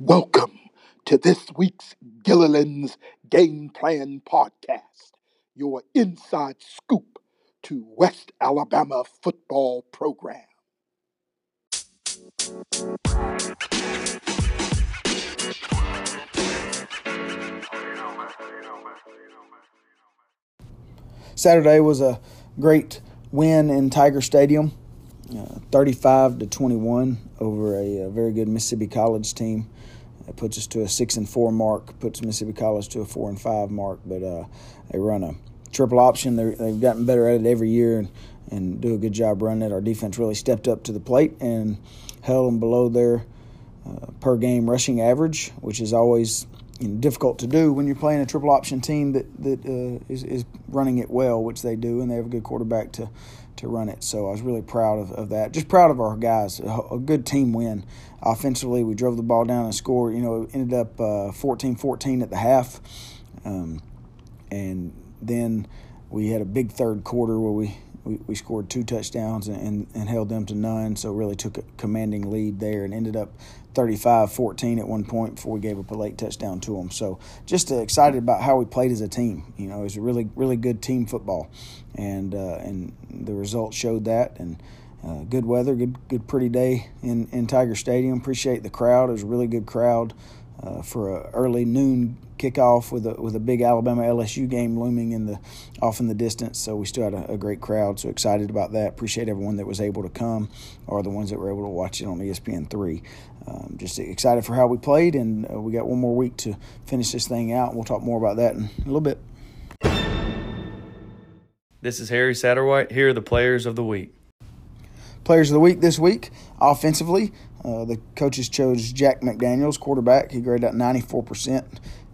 Welcome to this week's Gilliland's Game Plan podcast, your inside scoop to West Alabama football program. Saturday was a great win in Tiger Stadium, 35-21 over a very good Mississippi College team. It puts us to a 6-4 mark, puts Mississippi College to a 4-5 mark, but they run a triple option. They've gotten better at it every year and do a good job running it. Our defense really stepped up to the plate and held them below their per-game rushing average, which is always difficult to do when you're playing a triple option team that is running it well, which they do, and they have a good quarterback to run it. So I was really proud of that. Just proud of our guys. A good team win. Offensively, we drove the ball down and scored. It ended up 14-14 at the half. And then we had a big third quarter where we scored two touchdowns and held them to none. So really took a commanding lead there and ended up 35-14 at one point before we gave up a late touchdown to them. So just excited about how we played as a team. It was a really, really good team football, and the results showed that. And good weather, good pretty day in Tiger Stadium. Appreciate the crowd. It was a really good crowd for an early noon kickoff with a big Alabama LSU game looming off in the distance. So we still had a great crowd. So excited about that. Appreciate everyone that was able to come or the ones that were able to watch it on ESPN3. Just excited for how we played, and we got one more week to finish this thing out. We'll talk more about that in a little bit. This is Harry Satterwhite. Here are the players of the week. Players of the week this week, offensively, the coaches chose Jack McDaniels, quarterback. He graded out 94%,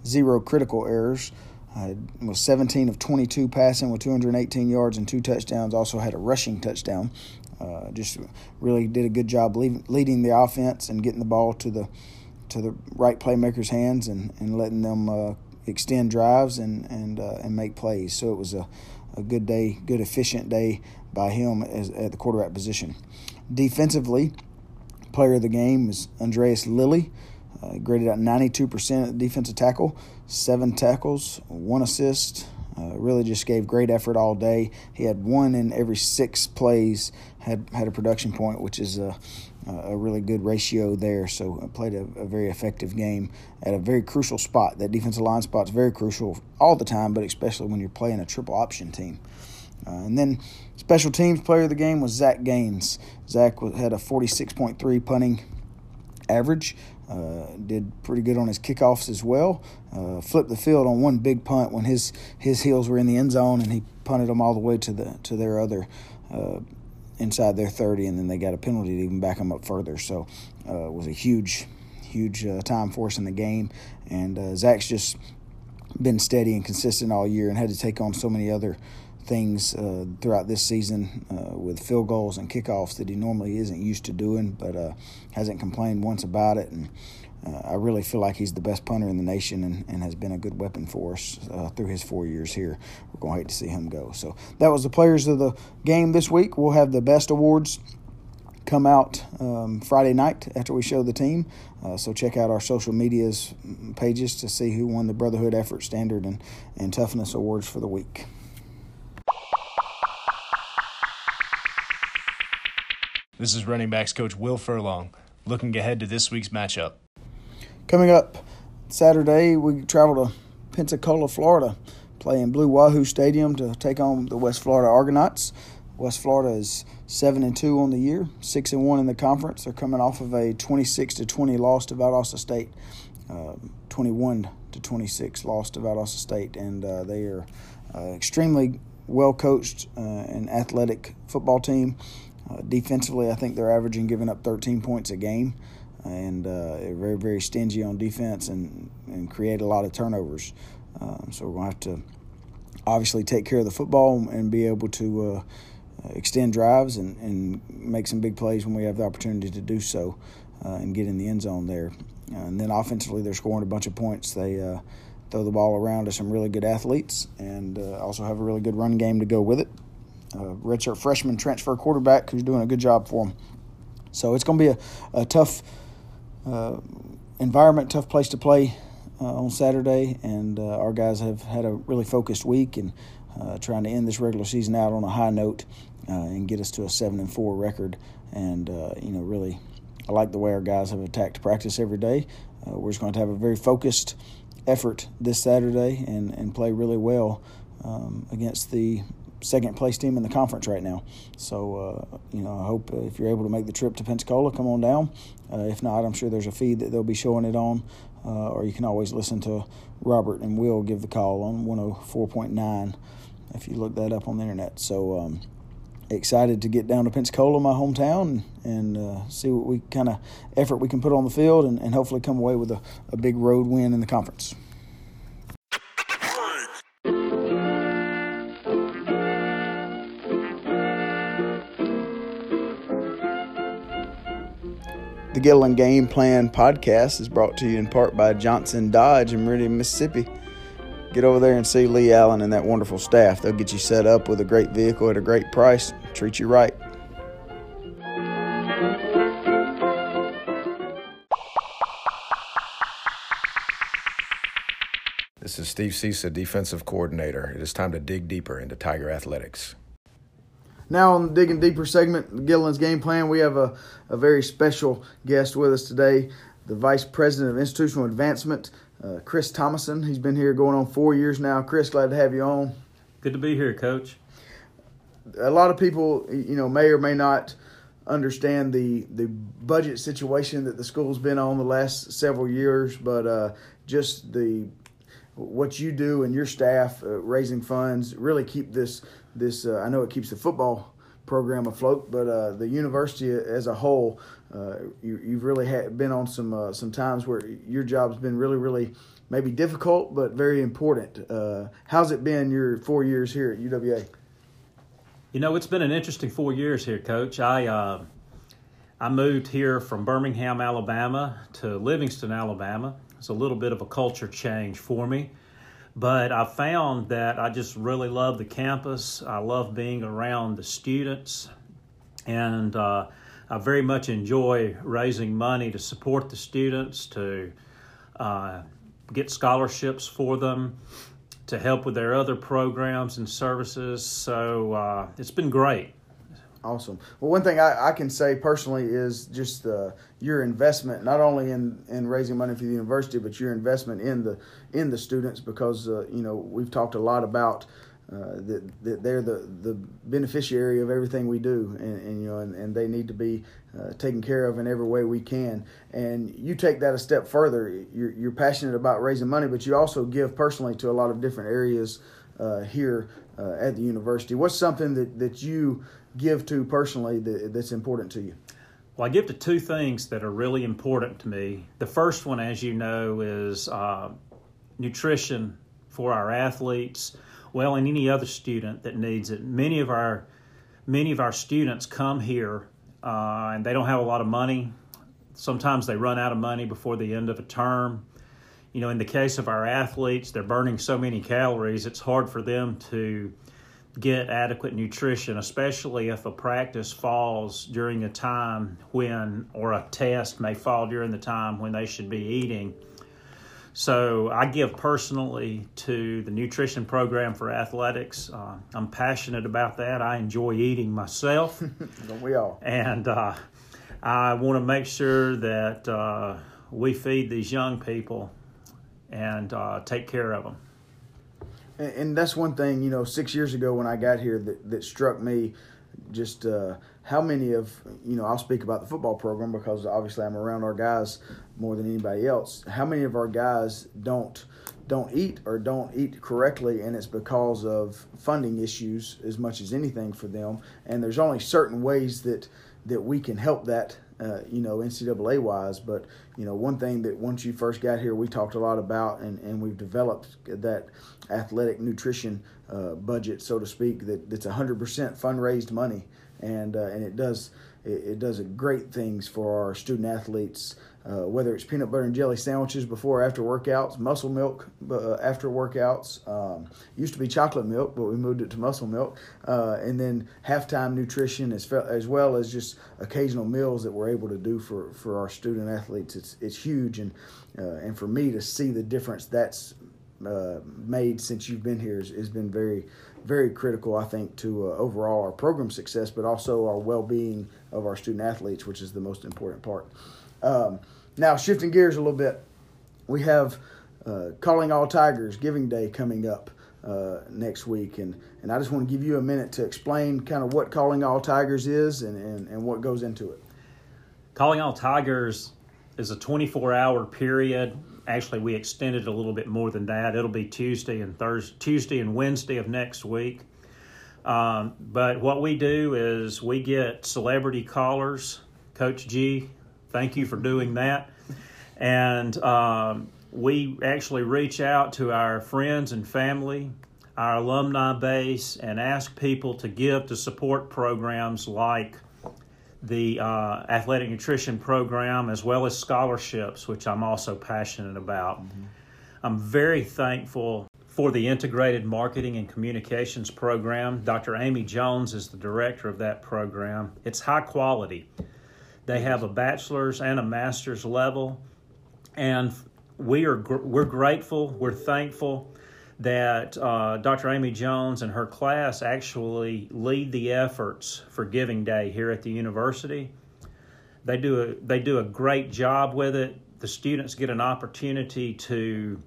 0 critical errors. Was 17 of 22 passing with 218 yards and 2 touchdowns. Also had a rushing touchdown. Just really did a good job leading the offense and getting the ball to the right playmakers' hands and letting them extend drives and make plays. So it was a good day, good efficient day by him at the quarterback position. Defensively, player of the game is Andreas Lilly. Graded out 92% at the defensive tackle, 7 tackles, 1 assist. Really just gave great effort all day. He had one in every 6 plays, had a production point, which is a really good ratio there. So played a very effective game at a very crucial spot. That defensive line spot is very crucial all the time, but especially when you're playing a triple option team. And then special teams player of the game was Zach Gaines. Zach had a 46.3 punting average. Did pretty good on his kickoffs as well. Flipped the field on one big punt when his heels were in the end zone, and he punted them all the way to their other inside their 30, and then they got a penalty to even back them up further. So it was a huge time for us in the game, and Zach's just been steady and consistent all year, and had to take on so many other things throughout this season with field goals and kickoffs that he normally isn't used to doing, but hasn't complained once about it. And I really feel like he's the best punter in the nation and has been a good weapon for us through his 4 years here. We're going to hate to see him go. So that was the players of the game this week. We'll have the best awards come out Friday night after we show the team. So check out our social media's pages to see who won the Brotherhood Effort Standard and Toughness Awards for the week. This is running backs coach Will Furlong, looking ahead to this week's matchup. Coming up Saturday, we travel to Pensacola, Florida, playing Blue Wahoo Stadium to take on the West Florida Argonauts. West Florida is 7-2 on the year, 6-1 in the conference. They're coming off of a 26-20 loss to Valdosta State, 21-26 loss to Valdosta State, and they are extremely well-coached and athletic football team. Defensively, I think they're averaging giving up 13 points a game, and they're very, very stingy on defense and create a lot of turnovers. So we're going to have to obviously take care of the football and be able to extend drives and make some big plays when we have the opportunity to do so and get in the end zone there. And then offensively, they're scoring a bunch of points. They throw the ball around to some really good athletes and also have a really good run game to go with it. Redshirt freshman transfer quarterback who's doing a good job for him. So it's going to be a tough environment, tough place to play on Saturday, and our guys have had a really focused week and trying to end this regular season out on a high note and get us to a 7-4 record. And really, I like the way our guys have attacked practice every day. We're just going to have a very focused effort this Saturday and play really well against the second place team in the conference right now. So, I hope if you're able to make the trip to Pensacola, come on down. If not, I'm sure there's a feed that they'll be showing it on, or you can always listen to Robert and Will give the call on 104.9 if you look that up on the internet. So, excited to get down to Pensacola, my hometown, and see what we kind of effort we can put on the field and hopefully come away with a big road win in the conference. The Gilliland Game Plan podcast is brought to you in part by Johnson Dodge in Meridian, Mississippi. Get over there and see Lee Allen and that wonderful staff. They'll get you set up with a great vehicle at a great price. Treat you right. This is Steve Cisa, defensive coordinator. It is time to dig deeper into Tiger athletics. Now on the Digging Deeper segment, the Gilliland's Game Plan, we have a very special guest with us today, the Vice President of Institutional Advancement, Chris Thomason. He's been here going on 4 years now. Chris, glad to have you on. Good to be here, Coach. A lot of people, may or may not understand the budget situation that the school's been on the last several years, but just what you do and your staff raising funds really keep this I know it keeps the football program afloat, but the university as a whole, you've really been on some times where your job's been really, really maybe difficult, but very important. How's it been your 4 years here at UWA? It's been an interesting 4 years here, Coach. I moved here from Birmingham, Alabama to Livingston, Alabama. It's a little bit of a culture change for me. But I found that I just really love the campus. I love being around the students. And I very much enjoy raising money to support the students, to get scholarships for them, to help with their other programs and services. So it's been great. Awesome. Well, one thing I can say personally is just your investment, not only in raising money for the university, but your investment in the students, because we've talked a lot about that they're the beneficiary of everything we do, and they need to be taken care of in every way we can. And you take that a step further. You're passionate about raising money, but you also give personally to a lot of different areas here at the university. What's something that you give to personally that's important to you? Well, I give to two things that are really important to me. The first one, as you know, is nutrition for our athletes, and any other student that needs it. Many of our students come here and they don't have a lot of money. Sometimes they run out of money before the end of a term. In the case of our athletes, they're burning so many calories, it's hard for them to get adequate nutrition, especially if a practice falls during a time or a test may fall during the time when they should be eating. So I give personally to the nutrition program for athletics. I'm passionate about that. I enjoy eating myself. Don't we all? And I want to make sure that we feed these young people and take care of them. And that's one thing, 6 years ago when I got here that struck me, just how many of, I'll speak about the football program because obviously I'm around our guys more than anybody else. How many of our guys don't eat correctly, and it's because of funding issues as much as anything for them. And there's only certain ways that we can help that, NCAA-wise. But, one thing that once you first got here, we talked a lot about, and we've developed that athletic nutrition budget, so to speak, that's 100% fundraised money. And it does It does great things for our student athletes, whether it's peanut butter and jelly sandwiches before or after workouts, muscle milk after workouts. Used to be chocolate milk, but we moved it to muscle milk. And then halftime nutrition as well as just occasional meals that we're able to do for our student athletes. It's huge. And for me to see the difference that's made since you've been here has been very, very critical, I think, to overall our program success, but also our well-being of our student athletes, which is the most important part. Now, shifting gears a little bit, we have Calling All Tigers Giving Day coming up next week, and I just want to give you a minute to explain kind of what Calling All Tigers is and what goes into it. Calling All Tigers is a 24-hour period. Actually, we extended it a little bit more than that. It'll be Tuesday and Wednesday of next week. But what we do is we get celebrity callers. Coach G, thank you for doing that. And we actually reach out to our friends and family, our alumni base, and ask people to give to support programs like the athletic nutrition program, as well as scholarships, which I'm also passionate about. Mm-hmm. I'm very thankful for the Integrated Marketing and Communications program. Dr. Amy Jones is the director of that program. It's high quality. They have a bachelor's and a master's level, and we're grateful, we're thankful that Dr. Amy Jones and her class actually lead the efforts for Giving Day here at the university. They do a great job with it. The students get an opportunity to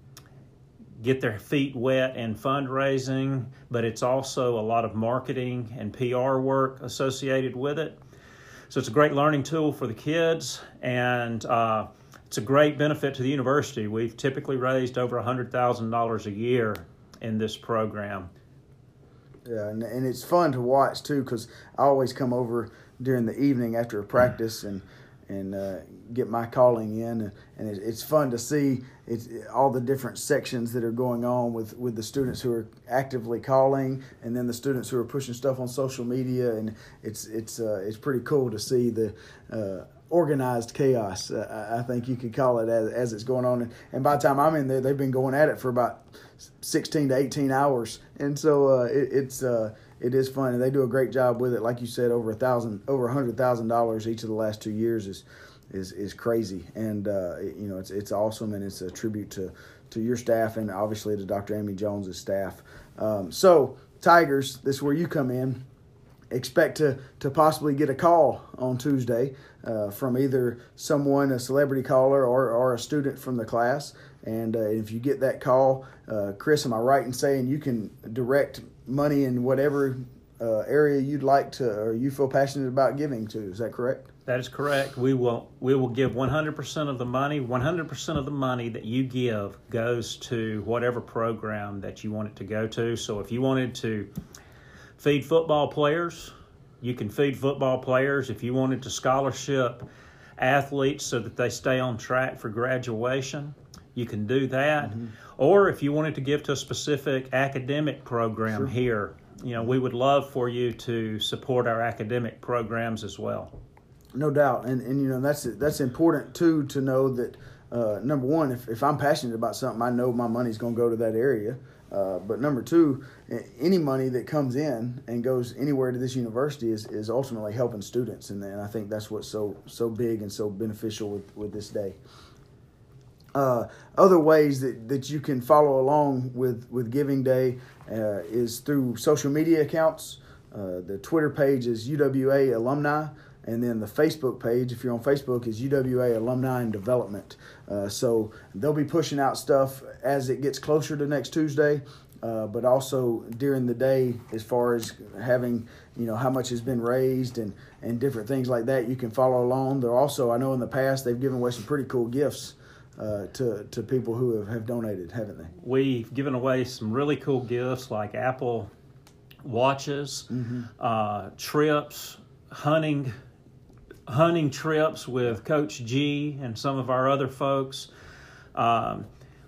get their feet wet in fundraising, but it's also a lot of marketing and PR work associated with it. So it's a great learning tool for the kids, and it's a great benefit to the university. We've typically raised over $100,000 a year in this program. Yeah, and it's fun to watch, too, because I always come over during the evening after a practice and get my calling in, and it's fun to see all the different sections that are going on with the students who are actively calling, and then the students who are pushing stuff on social media, and it's pretty cool to see the organized chaos, I think you could call it, as it's going on. And by the time I'm in there, they've been going at it for about 16 to 18 hours. And so it is fun, and they do a great job with it. Like you said, over $100,000 each of the last 2 years is crazy. And it's awesome, and it's a tribute to your staff and obviously to Dr. Amy Jones's staff. So Tigers, this is where you come in. Expect to possibly get a call on Tuesday from either someone, a celebrity caller, or a student from the class. And if you get that call, Chris, am I right in saying you can direct money in whatever area you'd like to, or you feel passionate about giving to? Is that correct? That is correct. We will give 100% of the money. 100% of the money that you give goes to whatever program that you want it to go to. So if you wanted to feed football players, you can feed football players. If you wanted to scholarship athletes so that they stay on track for graduation, you can do that. Mm-hmm. Or if you wanted to give to a specific academic program, sure. Here, we would love for you to support our academic programs as well. No doubt, and that's important too, to know that number one, if I'm passionate about something, I know my money's going to go to that area. But number two, any money that comes in and goes anywhere to this university is ultimately helping students, and I think that's what's so big and so beneficial with this day. Other ways that you can follow along with Giving Day is through social media accounts. The Twitter page is UWA Alumni. And then the Facebook page, if you're on Facebook, is UWA Alumni and Development. So they'll be pushing out stuff as it gets closer to next Tuesday, but also during the day, as far as having, how much has been raised and different things like that. You can follow along. They're also, I know in the past, they've given away some pretty cool gifts to people who have donated, haven't they? We've given away some really cool gifts like Apple watches, mm-hmm. Trips, hunting trips with Coach G and some of our other folks.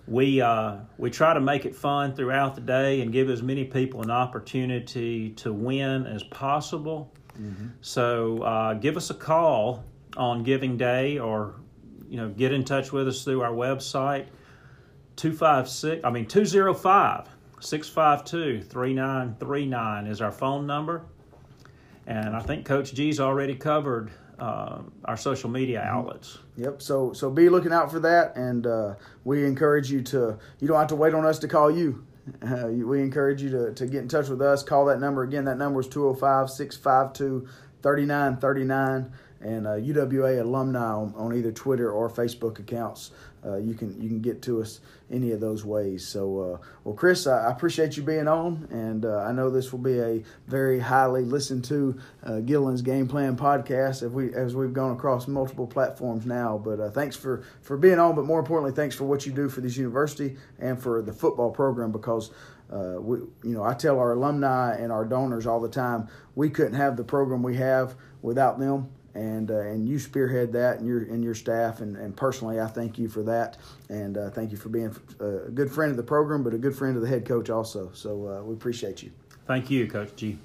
We try to make it fun throughout the day and give as many people an opportunity to win as possible. Mm-hmm. So give us a call on Giving Day, or get in touch with us through our website, 205-652-3939 is our phone number. And I think Coach G's already covered our social media outlets. Yep. So be looking out for that, and we encourage you to. You don't have to wait on us to call you. We encourage you to get in touch with us. Call that number again. That number is 205-652-3939. And UWA alumni on either Twitter or Facebook accounts. You can get to us any of those ways. So, Chris, I appreciate you being on, and I know this will be a very highly listened to Gilliland's Game Plan podcast as we've gone across multiple platforms now. But thanks for being on, but more importantly, thanks for what you do for this university and for the football program, because I tell our alumni and our donors all the time, we couldn't have the program we have without them. And you spearhead that, and your staff, and personally, I thank you for that, and thank you for being a good friend of the program, but a good friend of the head coach also. So we appreciate you. Thank you, Coach G.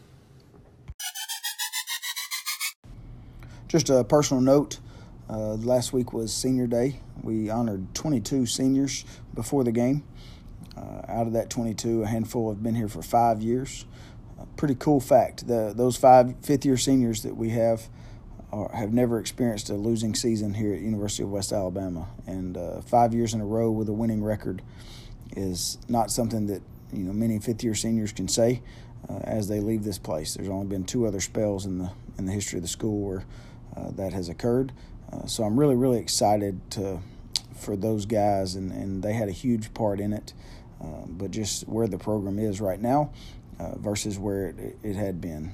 Just a personal note: last week was Senior Day. We honored 22 seniors before the game. Out of that 22, a handful have been here for 5 years. Pretty cool fact: those fifth-year seniors that we have. Or have never experienced a losing season here at University of West Alabama, and 5 years in a row with a winning record is not something that many fifth-year seniors can say as they leave this place. There's only been 2 other spells in the history of the school where that has occurred. So I'm really excited for those guys, and they had a huge part in it. But just where the program is right now. Versus where it had been.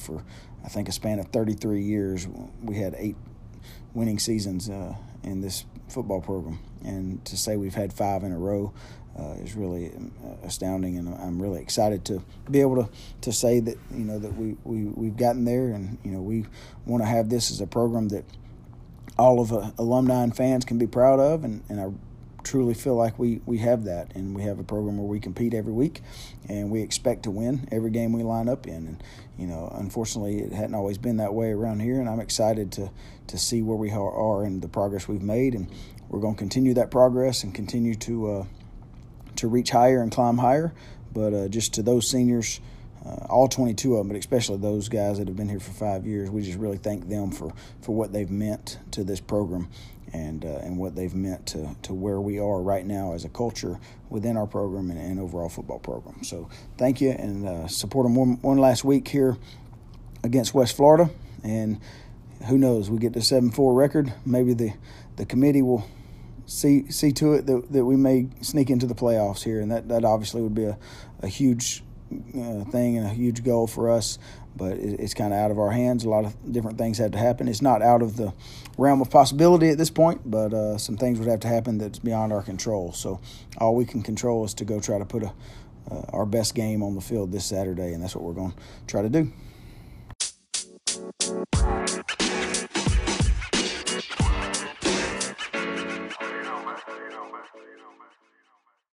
For I think a span of 33 years, we had 8 winning seasons in this football program. And to say we've had 5 in a row is really astounding, and I'm really excited to be able to say that, that we've gotten there, and, we want to have this as a program that all of alumni and fans can be proud of, and I truly feel like we have that, and we have a program where we compete every week, and we expect to win every game we line up in. And unfortunately, it hadn't always been that way around here, and I'm excited to see where we are and the progress we've made, and we're going to continue that progress and continue to reach higher and climb higher. But just to those seniors, all 22 of them, but especially those guys that have been here for 5 years, we just really thank them for what they've meant to this program. And what they've meant to where we are right now as a culture within our program and overall football program. So thank you, and support them one last week here against West Florida. And who knows, we get the 7-4 record. Maybe the committee will see to it that we may sneak into the playoffs here, and that obviously would be a huge thing and a huge goal for us. But it's kind of out of our hands. A lot of different things have to happen. It's not out of the realm of possibility at this point, but some things would have to happen that's beyond our control. So all we can control is to go try to put our best game on the field this Saturday, and that's what we're going to try to do.